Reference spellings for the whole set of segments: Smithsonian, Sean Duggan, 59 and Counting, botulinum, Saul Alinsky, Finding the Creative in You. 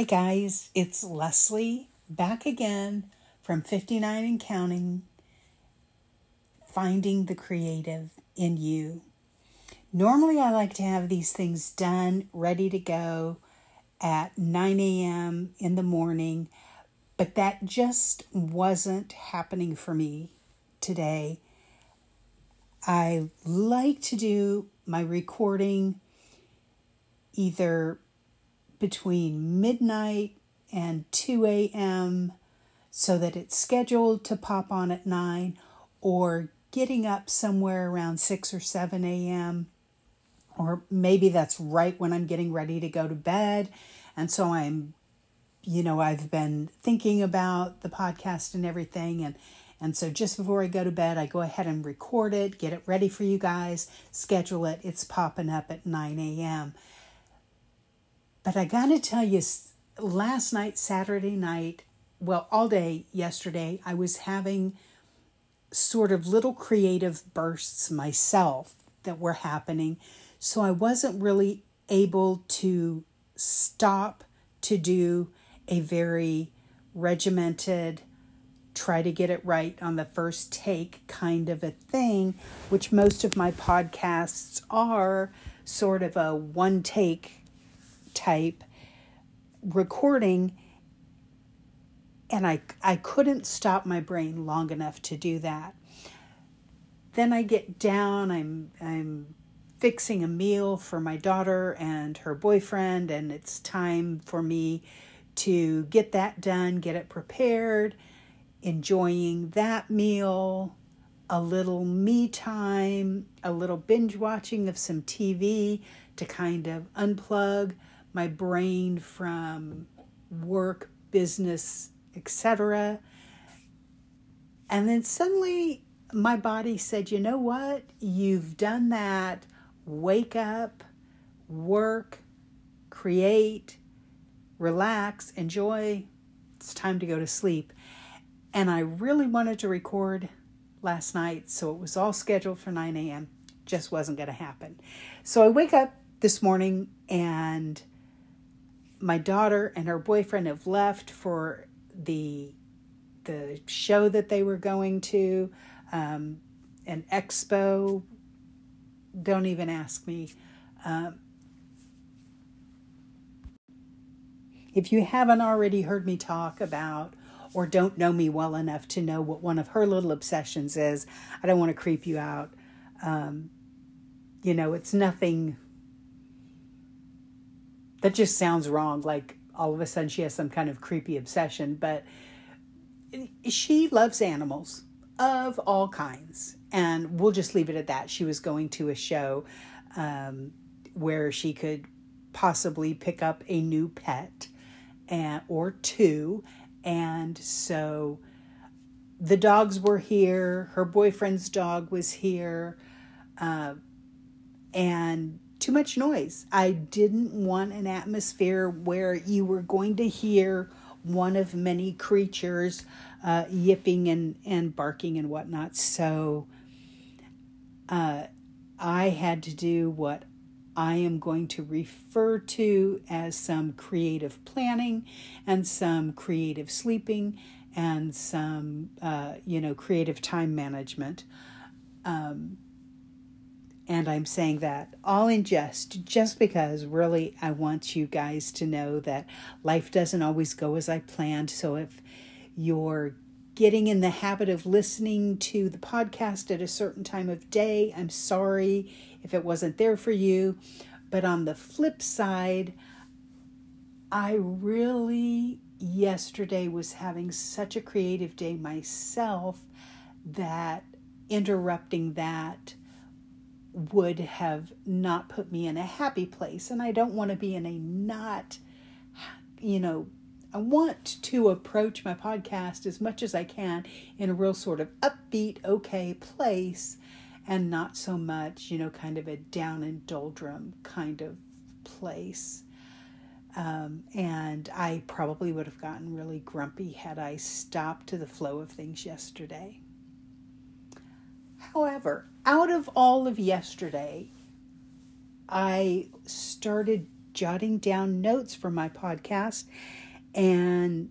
Hi guys, it's Leslie back again from 59 and Counting, Finding the Creative in You. Normally I like to have these things done, ready to go at 9 a.m. in the morning, but that just wasn't happening for me today. I like to do my recording either between midnight and 2 a.m. so that it's scheduled to pop on at 9, or getting up somewhere around 6 or 7 a.m. Or maybe that's right when I'm getting ready to go to bed. And so I've been thinking about the podcast and everything. And so just before I go to bed, I go ahead and record it, get it ready for you guys, schedule it. It's popping up at 9 a.m. But I got to tell you, last night, Saturday night, well, all day yesterday, I was having sort of little creative bursts myself that were happening. So I wasn't really able to stop to do a very regimented, try to get it right on the first take kind of a thing, which most of my podcasts are sort of a one take type recording, and I couldn't stop my brain long enough to do that. Then I get down, I'm fixing a meal for my daughter and her boyfriend, and it's time for me to get that done, get it prepared, enjoying that meal, a little me time, a little binge watching of some TV to kind of unplug my brain from work, business, etc. And then suddenly my body said, you know what? You've done that. Wake up, work, create, relax, enjoy. It's time to go to sleep. And I really wanted to record last night, so it was all scheduled for 9 a.m. Just wasn't going to happen. So I wake up this morning and my daughter and her boyfriend have left for the show that they were going to, an expo. Don't even ask me. If you haven't already heard me talk about or don't know me well enough to know what one of her little obsessions is, I don't want to creep you out. It's nothing. That just sounds wrong. Like all of a sudden she has some kind of creepy obsession, but she loves animals of all kinds. And we'll just leave it at that. She was going to a show where she could possibly pick up a new pet or two. And so the dogs were here. Her boyfriend's dog was here. And too much noise. I didn't want an atmosphere where you were going to hear one of many creatures yipping and barking and whatnot. So I had to do what I am going to refer to as some creative planning and some creative sleeping and some, creative time management. And I'm saying that all in just because really I want you guys to know that life doesn't always go as I planned. So if you're getting in the habit of listening to the podcast at a certain time of day, I'm sorry if it wasn't there for you. But on the flip side, I really yesterday was having such a creative day myself that interrupting that would have not put me in a happy place. And I don't want to be in a I want to approach my podcast as much as I can in a real sort of upbeat, okay place, and not so much, kind of a down and doldrum kind of place. And I probably would have gotten really grumpy had I stopped to the flow of things yesterday. However, out of all of yesterday, I started jotting down notes for my podcast, and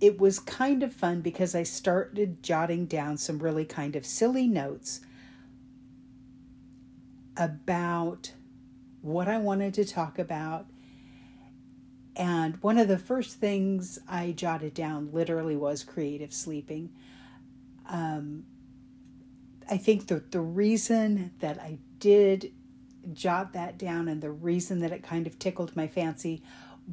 it was kind of fun because I started jotting down some really kind of silly notes about what I wanted to talk about. And one of the first things I jotted down literally was creative sleeping. I think that the reason that I did jot that down and the reason that it kind of tickled my fancy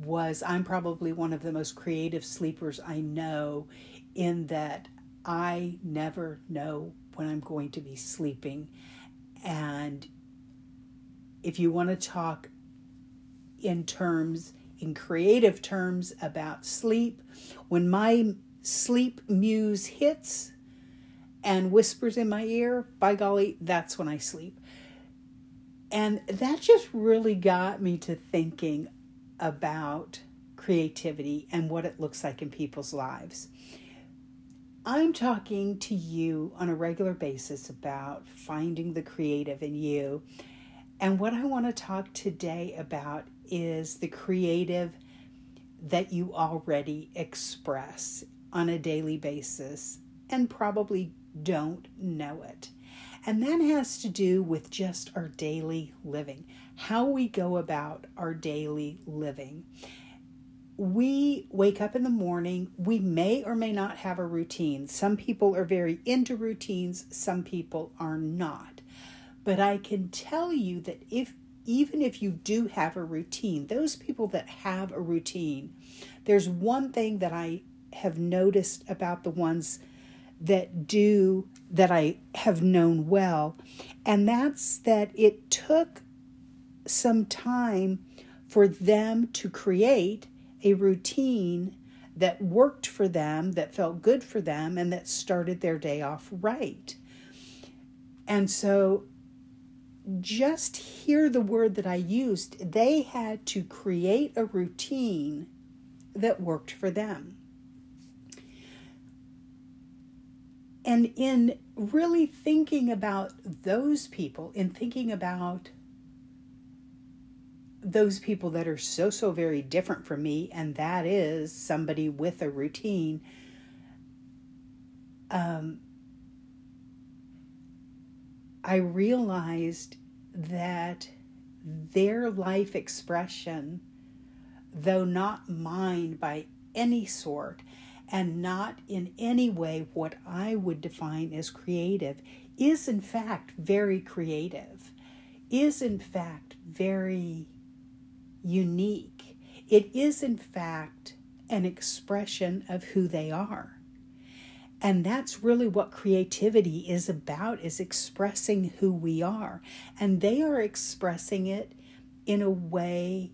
was I'm probably one of the most creative sleepers I know, in that I never know when I'm going to be sleeping. And if you want to talk in creative terms about sleep, when my sleep muse hits and whispers in my ear, by golly, that's when I sleep. And that just really got me to thinking about creativity and what it looks like in people's lives. I'm talking to you on a regular basis about finding the creative in you. And what I want to talk today about is the creative that you already express on a daily basis and probably don't know it. And that has to do with just our daily living, how we go about our daily living. We wake up in the morning. We may or may not have a routine. Some people are very into routines. Some people are not. But I can tell you that even if you do have a routine, those people that have a routine, there's one thing that I have noticed about the ones that I have known well, and that's that it took some time for them to create a routine that worked for them, that felt good for them, and that started their day off right. And so just hear the word that I used. They had to create a routine that worked for them. And in really thinking about those people, in thinking about those people that are so very different from me, and that is somebody with a routine, I realized that their life expression, though not mine by any sort, and not in any way what I would define as creative, is in fact very creative, is in fact very unique. It is in fact an expression of who they are. And that's really what creativity is about, is expressing who we are. And they are expressing it in a way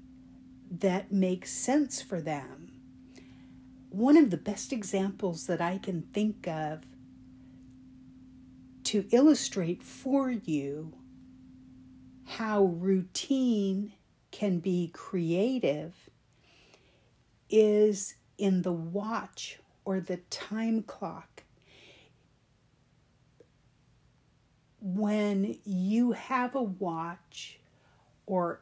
that makes sense for them. One of the best examples that I can think of to illustrate for you how routine can be creative is in the watch or the time clock. When you have a watch or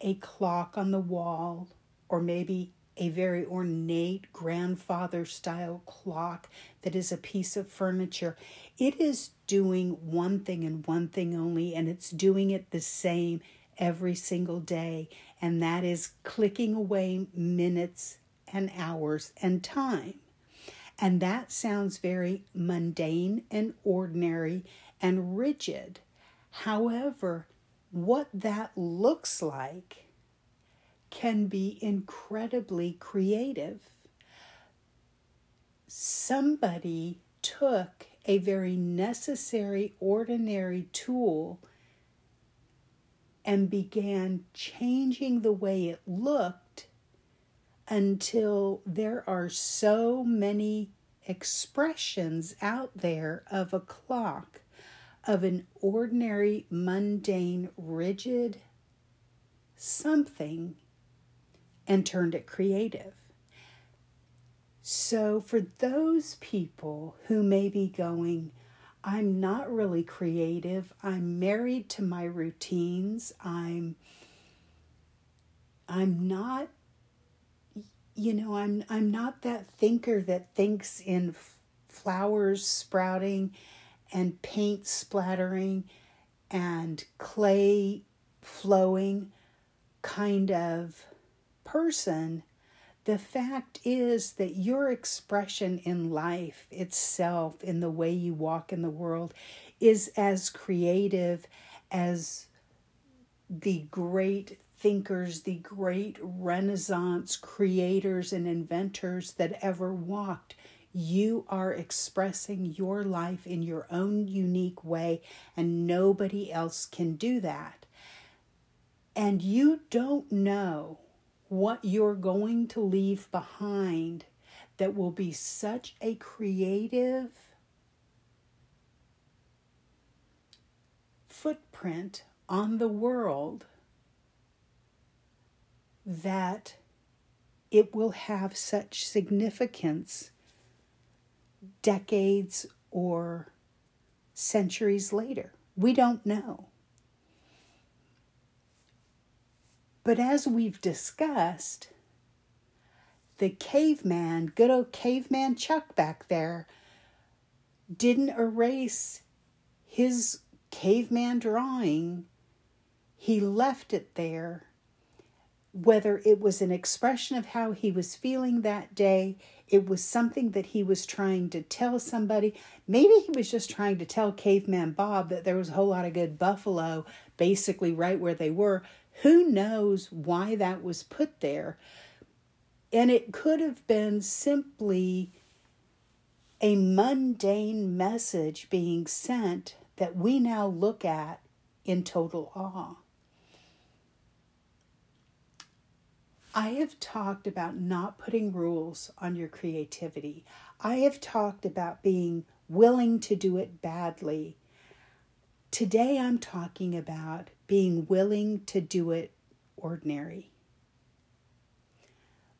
a clock on the wall, or maybe a very ornate grandfather-style clock that is a piece of furniture, it is doing one thing and one thing only, and it's doing it the same every single day, and that is clicking away minutes and hours and time. And that sounds very mundane and ordinary and rigid. However, what that looks like can be incredibly creative. Somebody took a very necessary, ordinary tool and began changing the way it looked until there are so many expressions out there of a clock, of an ordinary, mundane, rigid something, and turned it creative. So for those people who may be going, I'm not really creative, I'm married to my routines, I'm I'm not, you know, I'm not that thinker that thinks in flowers sprouting and paint splattering and clay flowing kind of person. The fact is that your expression in life itself, in the way you walk in the world, is as creative as the great thinkers, the great Renaissance creators and inventors that ever walked. You are expressing your life in your own unique way, and nobody else can do that. And you don't know what you're going to leave behind that will be such a creative footprint on the world that it will have such significance decades or centuries later. We don't know. But as we've discussed, the caveman, good old caveman Chuck back there, didn't erase his caveman drawing. He left it there, whether it was an expression of how he was feeling that day, it was something that he was trying to tell somebody. Maybe he was just trying to tell Caveman Bob that there was a whole lot of good buffalo basically right where they were. Who knows why that was put there? And it could have been simply a mundane message being sent that we now look at in total awe. I have talked about not putting rules on your creativity. I have talked about being willing to do it badly. Today I'm talking about being willing to do it ordinary.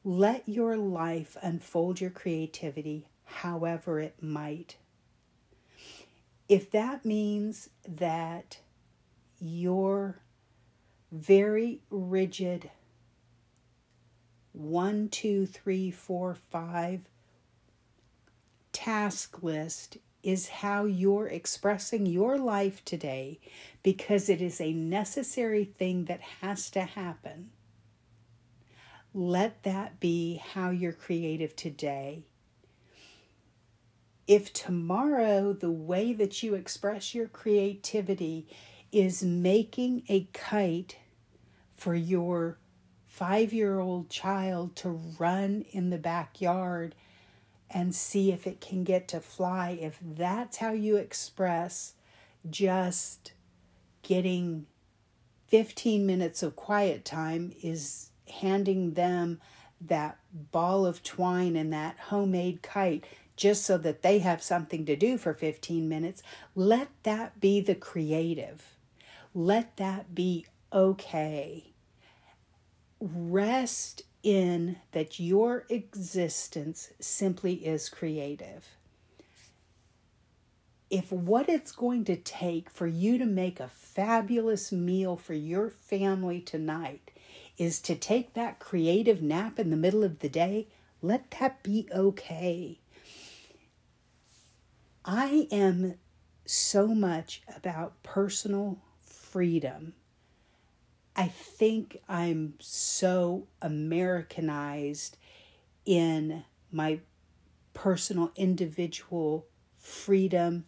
Let your life unfold your creativity however it might. If that means that your very rigid 1, 2, 3, 4, 5 task list is how you're expressing your life today, because it is a necessary thing that has to happen. Let that be how you're creative today. If tomorrow the way that you express your creativity is making a kite for your 5-year-old child to run in the backyard and see if it can get to fly, if that's how you express just getting 15 minutes of quiet time, is handing them that ball of twine and that homemade kite just so that they have something to do for 15 minutes, let that be the creative. Let that be okay. Rest in that your existence simply is creative. If what it's going to take for you to make a fabulous meal for your family tonight is to take that creative nap in the middle of the day, let that be okay. I am so much about personal freedom. I think I'm so Americanized in my personal, individual freedom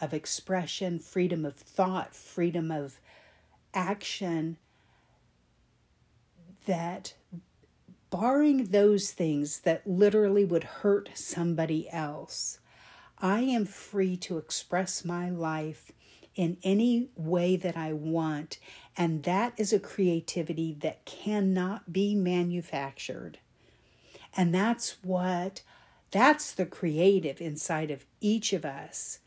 of expression, freedom of thought, freedom of action, that barring those things that literally would hurt somebody else, I am free to express my life in any way that I want. And that is a creativity that cannot be manufactured. And that's the creative inside of each of us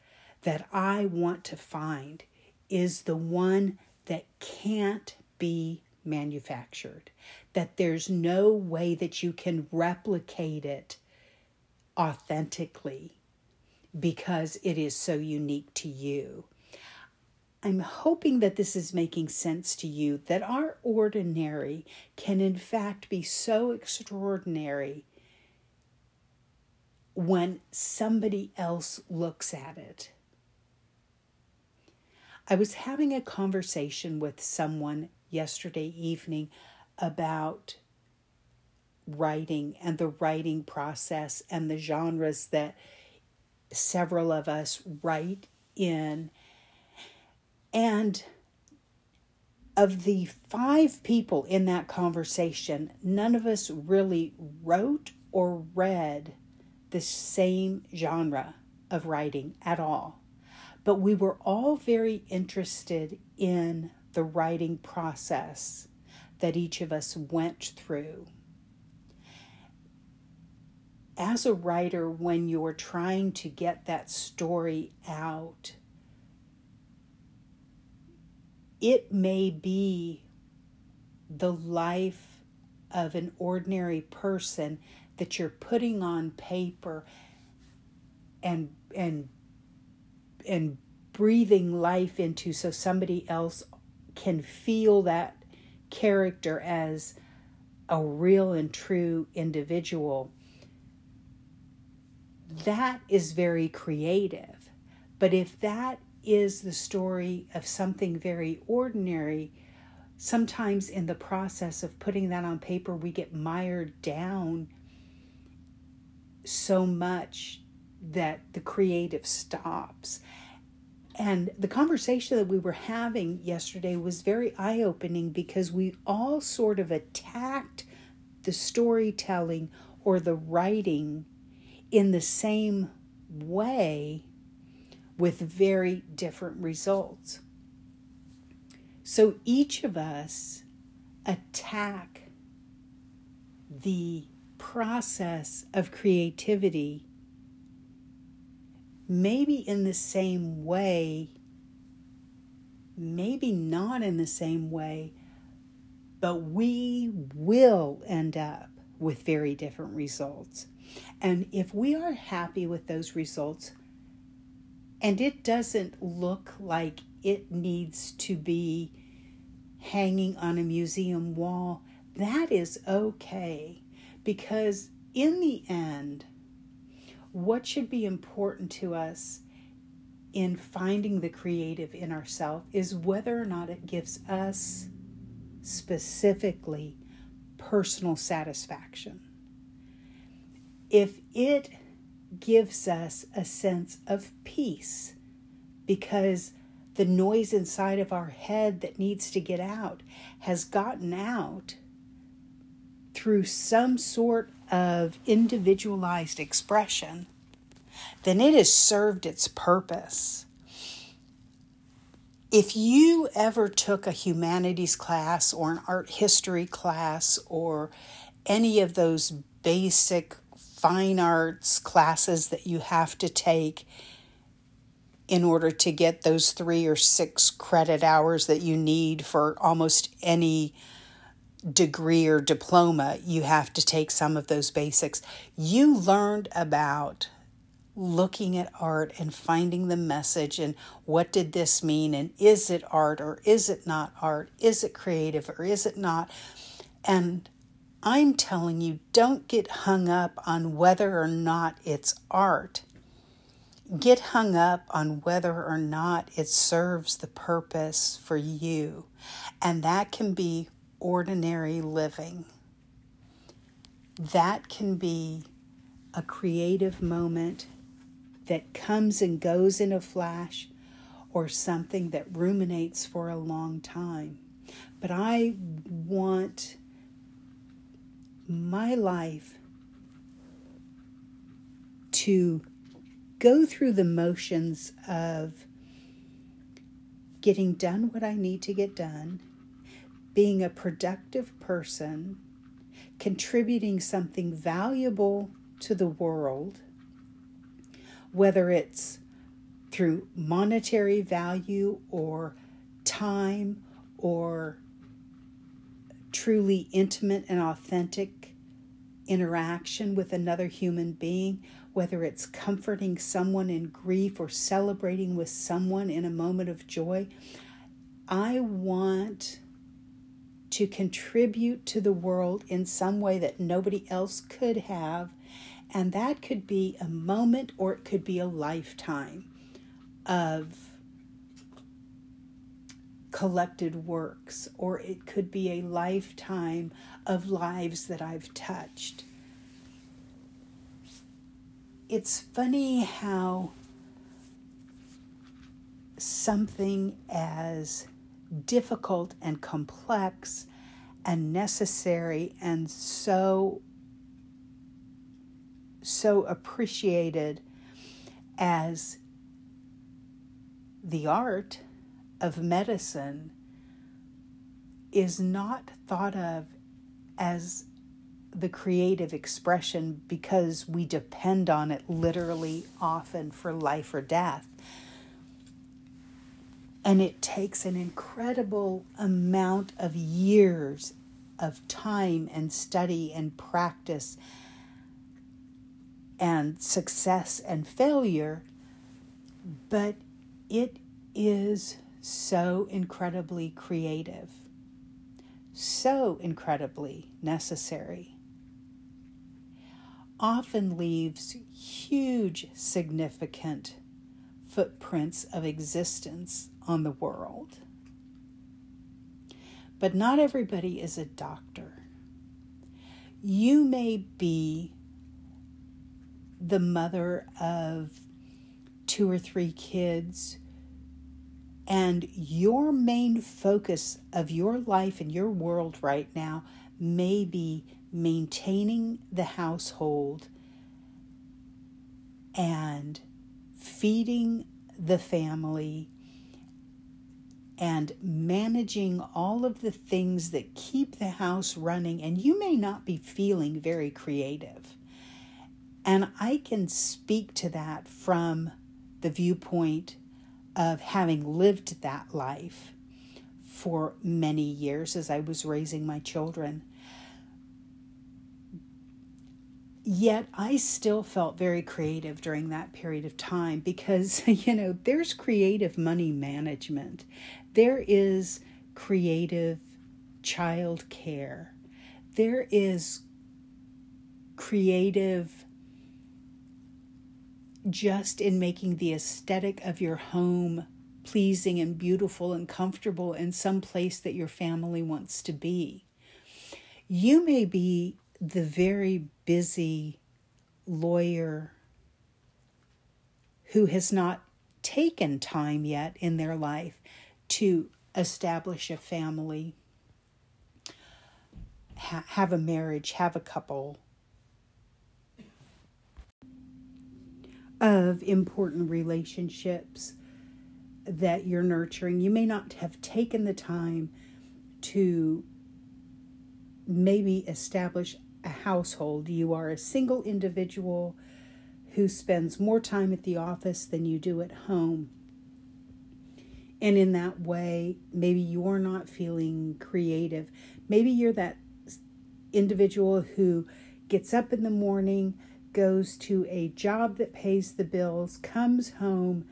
that I want to find, is the one that can't be manufactured. That there's no way that you can replicate it authentically because it is so unique to you. I'm hoping that this is making sense to you, that our ordinary can in fact be so extraordinary when somebody else looks at it. I was having a conversation with someone yesterday evening about writing and the writing process and the genres that several of us write in. And of the 5 people in that conversation, none of us really wrote or read the same genre of writing at all. But we were all very interested in the writing process that each of us went through. As a writer, when you're trying to get that story out, it may be the life of an ordinary person that you're putting on paper and breathing life into, so somebody else can feel that character as a real and true individual. That is very creative. But if that is the story of something very ordinary, sometimes in the process of putting that on paper, we get mired down so much that the creative stops. And the conversation that we were having yesterday was very eye-opening, because we all sort of attacked the storytelling or the writing in the same way, with very different results. So each of us attack the process of creativity maybe in the same way, maybe not in the same way, but we will end up with very different results. And if we are happy with those results, and it doesn't look like it needs to be hanging on a museum wall, that is okay. Because in the end, what should be important to us in finding the creative in ourselves is whether or not it gives us specifically personal satisfaction. If it gives us a sense of peace, because the noise inside of our head that needs to get out has gotten out through some sort of individualized expression, then it has served its purpose. If you ever took a humanities class or an art history class or any of those basic fine arts classes that you have to take in order to get those 3 or 6 credit hours that you need for almost any degree or diploma, you have to take some of those basics. You learned about looking at art and finding the message and what did this mean and is it art or is it not art? Is it creative or is it not? And I'm telling you, don't get hung up on whether or not it's art. Get hung up on whether or not it serves the purpose for you. And that can be ordinary living. That can be a creative moment that comes and goes in a flash, or something that ruminates for a long time. But I want my life to go through the motions of getting done what I need to get done, being a productive person, contributing something valuable to the world, whether it's through monetary value or time or truly intimate and authentic interaction with another human being, whether it's comforting someone in grief or celebrating with someone in a moment of joy. I want to contribute to the world in some way that nobody else could have, and that could be a moment or it could be a lifetime of collected works, or it could be a lifetime of lives that I've touched. It's funny how something as difficult and complex and necessary and so appreciated as the art of medicine is not thought of as the creative expression because we depend on it literally often for life or death. And it takes an incredible amount of years of time and study and practice and success and failure, but it is so incredibly creative, so incredibly necessary. Often leaves huge, significant footprints of existence on the world. But not everybody is a doctor. You may be the mother of 2 or 3 kids, and your main focus of your life and your world right now may be maintaining the household and feeding the family and managing all of the things that keep the house running, and you may not be feeling very creative. And I can speak to that from the viewpoint of having lived that life for many years as I was raising my children. Yet I still felt very creative during that period of time because, there's creative money management. There is creative child care. There is creative just in making the aesthetic of your home pleasing and beautiful and comfortable and some place that your family wants to be. You may be the very busy lawyer who has not taken time yet in their life to establish a family, have a marriage, have a couple of important relationships that you're nurturing. You may not have taken the time to maybe establish a household. You are a single individual who spends more time at the office than you do at home. And in that way, maybe you're not feeling creative. Maybe you're that individual who gets up in the morning, goes to a job that pays the bills, comes home,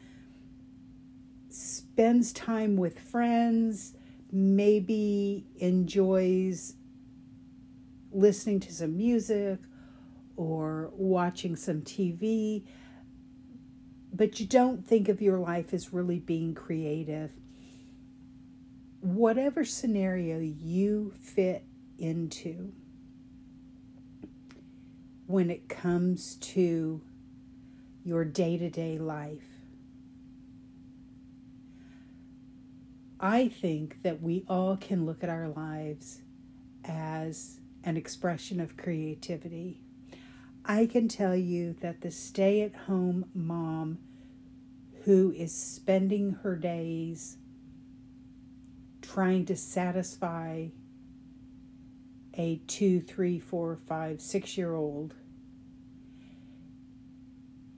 spends time with friends, maybe enjoys listening to some music or watching some TV, but you don't think of your life as really being creative. Whatever scenario you fit into when it comes to your day-to-day life, I think that we all can look at our lives as an expression of creativity. I can tell you that the stay-at-home mom who is spending her days trying to satisfy a 2, 3, 4, 5, 6-year-old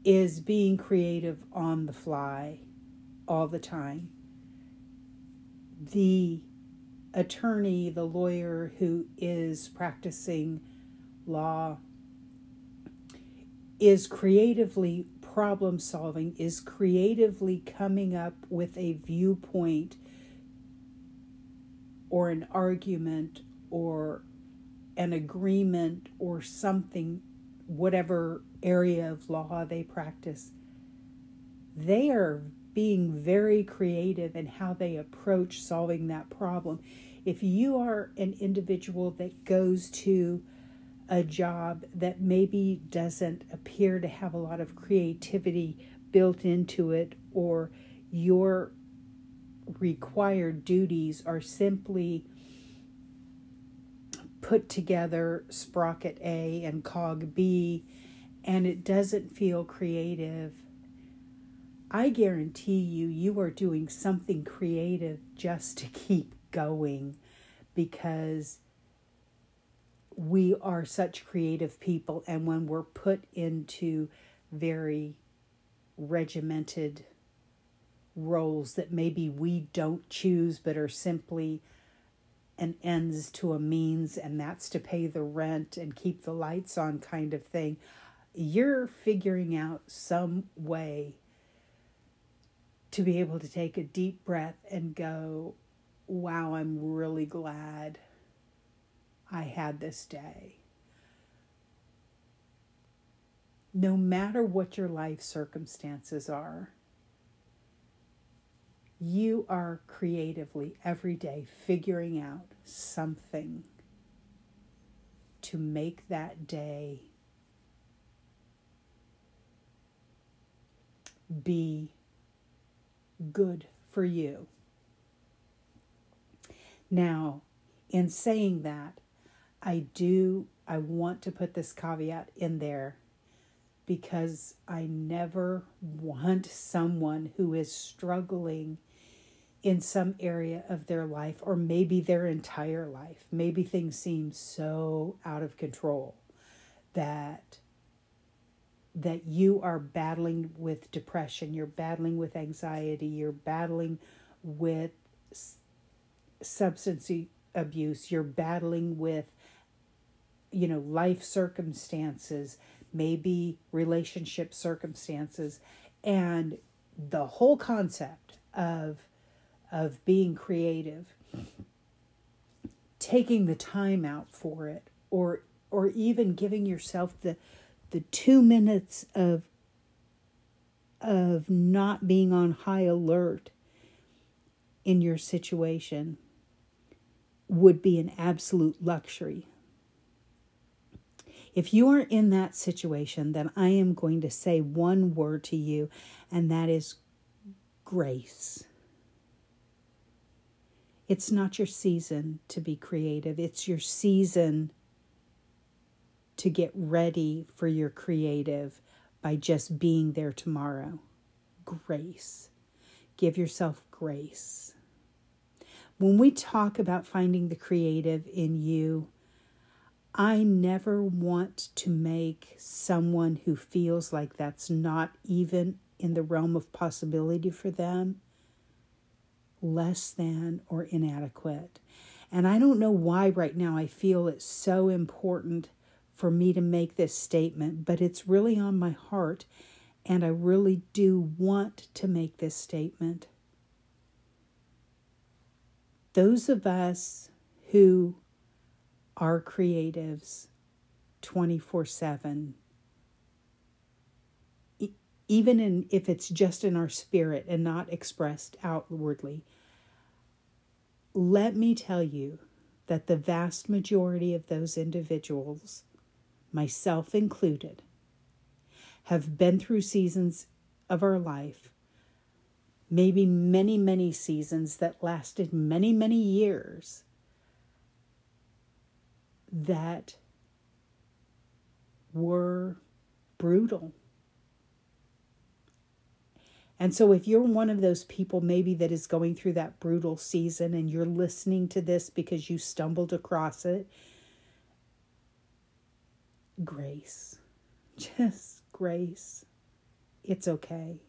is being creative on the fly all the time. The attorney, the lawyer who is practicing law, is creatively problem solving, is creatively coming up with a viewpoint or an argument or an agreement or something, whatever area of law they practice. They are being very creative in how they approach solving that problem. If you are an individual that goes to a job that maybe doesn't appear to have a lot of creativity built into it, or your required duties are simply put together sprocket A and cog B, and it doesn't feel creative, I guarantee you, you are doing something creative just to keep going, because we are such creative people. And when we're put into very regimented roles that maybe we don't choose but are simply an ends to a means, and that's to pay the rent and keep the lights on kind of thing, you're figuring out some way to be able to take a deep breath and go, wow, I'm really glad I had this day. No matter what your life circumstances are, you are creatively every day figuring out something to make that day be good for you. Now, in saying that, I want to put this caveat in there, because I never want someone who is struggling in some area of their life, or maybe their entire life. Maybe things seem so out of control that you are battling with depression, you're battling with anxiety, you're battling with substance abuse, you're battling with life circumstances, maybe relationship circumstances, and the whole concept of being creative, taking the time out for it, or even giving yourself the 2 minutes of not being on high alert in your situation would be an absolute luxury. If you are in that situation, then I am going to say one word to you, and that is grace. It's not your season to be creative. It's your season to get ready for your creative by just being there tomorrow. Grace. Give yourself grace. When we talk about finding the creative in you, I never want to make someone who feels like that's not even in the realm of possibility for them less than or inadequate. And I don't know why right now I feel it's so important for me to make this statement, but it's really on my heart, and I really do want to make this statement. Those of us who are creatives 24/7, even if it's just in our spirit and not expressed outwardly, let me tell you that the vast majority of those individuals, myself included, have been through seasons of our life, maybe many, many seasons that lasted many, many years, that were brutal. And so if you're one of those people maybe that is going through that brutal season, and you're listening to this because you stumbled across it, grace. Just grace. It's okay.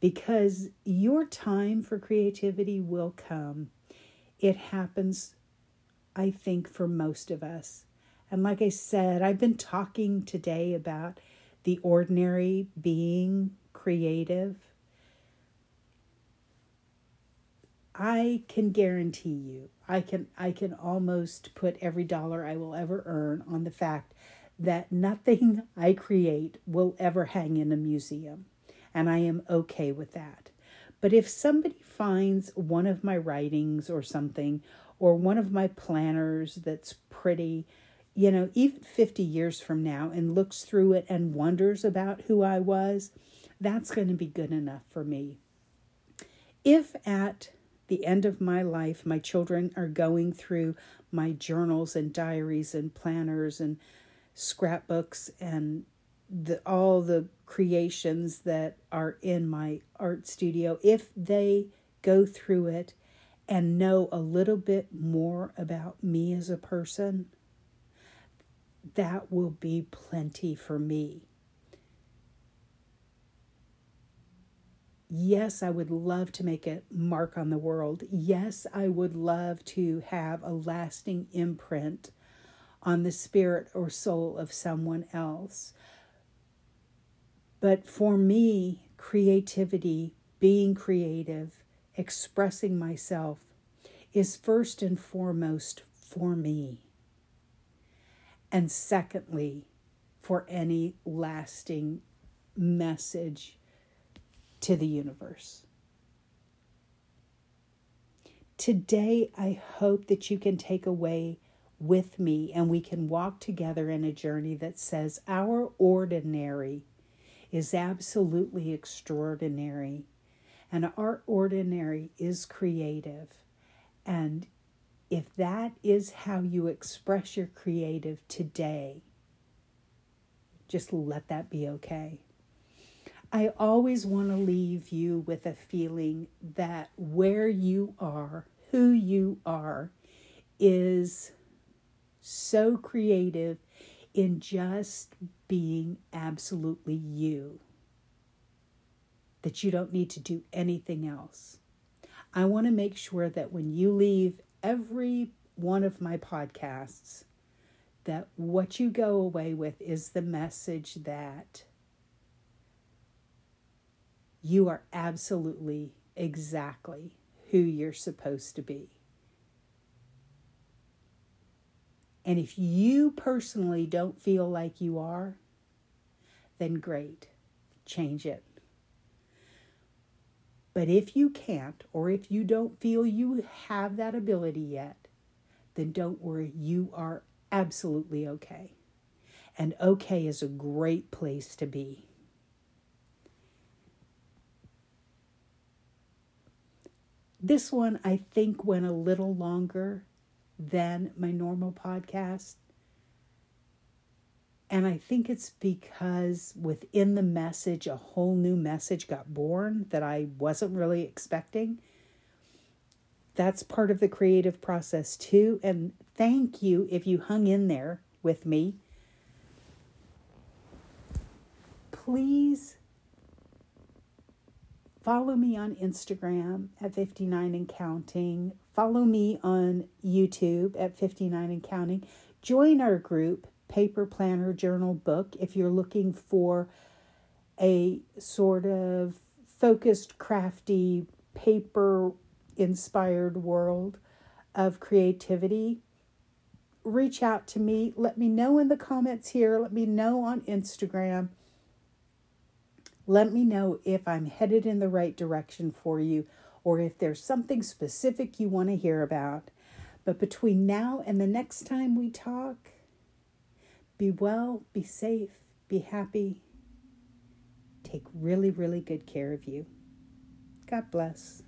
Because your time for creativity will come. It happens, I think, for most of us And like I said, I've been talking today about the ordinary being creative. I can guarantee you, I can almost put every dollar I will ever earn on the fact that nothing I create will ever hang in a museum. And I am okay with that. But if somebody finds one of my writings or something, or one of my planners that's pretty, you know, even 50 years from now, and looks through it and wonders about who I was, that's going to be good enough for me. If at the end of my life, my children are going through my journals and diaries and planners and scrapbooks and all the creations that are in my art studio, if they go through it and know a little bit more about me as a person, that will be plenty for me. Yes, I would love to make a mark on the world. Yes, I would love to have a lasting imprint on the spirit or soul of someone else. But for me, creativity, being creative, expressing myself is first and foremost for me. And secondly, for any lasting message to the universe. Today, I hope that you can take away with me and we can walk together in a journey that says our ordinary is absolutely extraordinary, and our ordinary is creative. And if that is how you express your creative today, just let that be okay. I always want to leave you with a feeling that where you are, who you are, is so creative in just being absolutely you, that you don't need to do anything else. I want to make sure that when you leave every one of my podcasts, that what you go away with is the message that you are absolutely exactly who you're supposed to be. And if you personally don't feel like you are, then great, change it. But if you can't, or if you don't feel you have that ability yet, then don't worry, you are absolutely okay. And okay is a great place to be. This one, I think, went a little longer than my normal podcast. And I think it's because within the message, a whole new message got born that I wasn't really expecting. That's part of the creative process too. And thank you if you hung in there with me. Please follow me on Instagram at 59 and Counting. Follow me on YouTube at 59 and Counting. Join our group, Paper Planner Journal Book, if you're looking for a sort of focused, crafty, paper-inspired world of creativity. Reach out to me. Let me know in the comments here. Let me know on Instagram. Let me know if I'm headed in the right direction for you, or if there's something specific you want to hear about. But between now and the next time we talk, be well, be safe, be happy. Take really, really good care of you. God bless.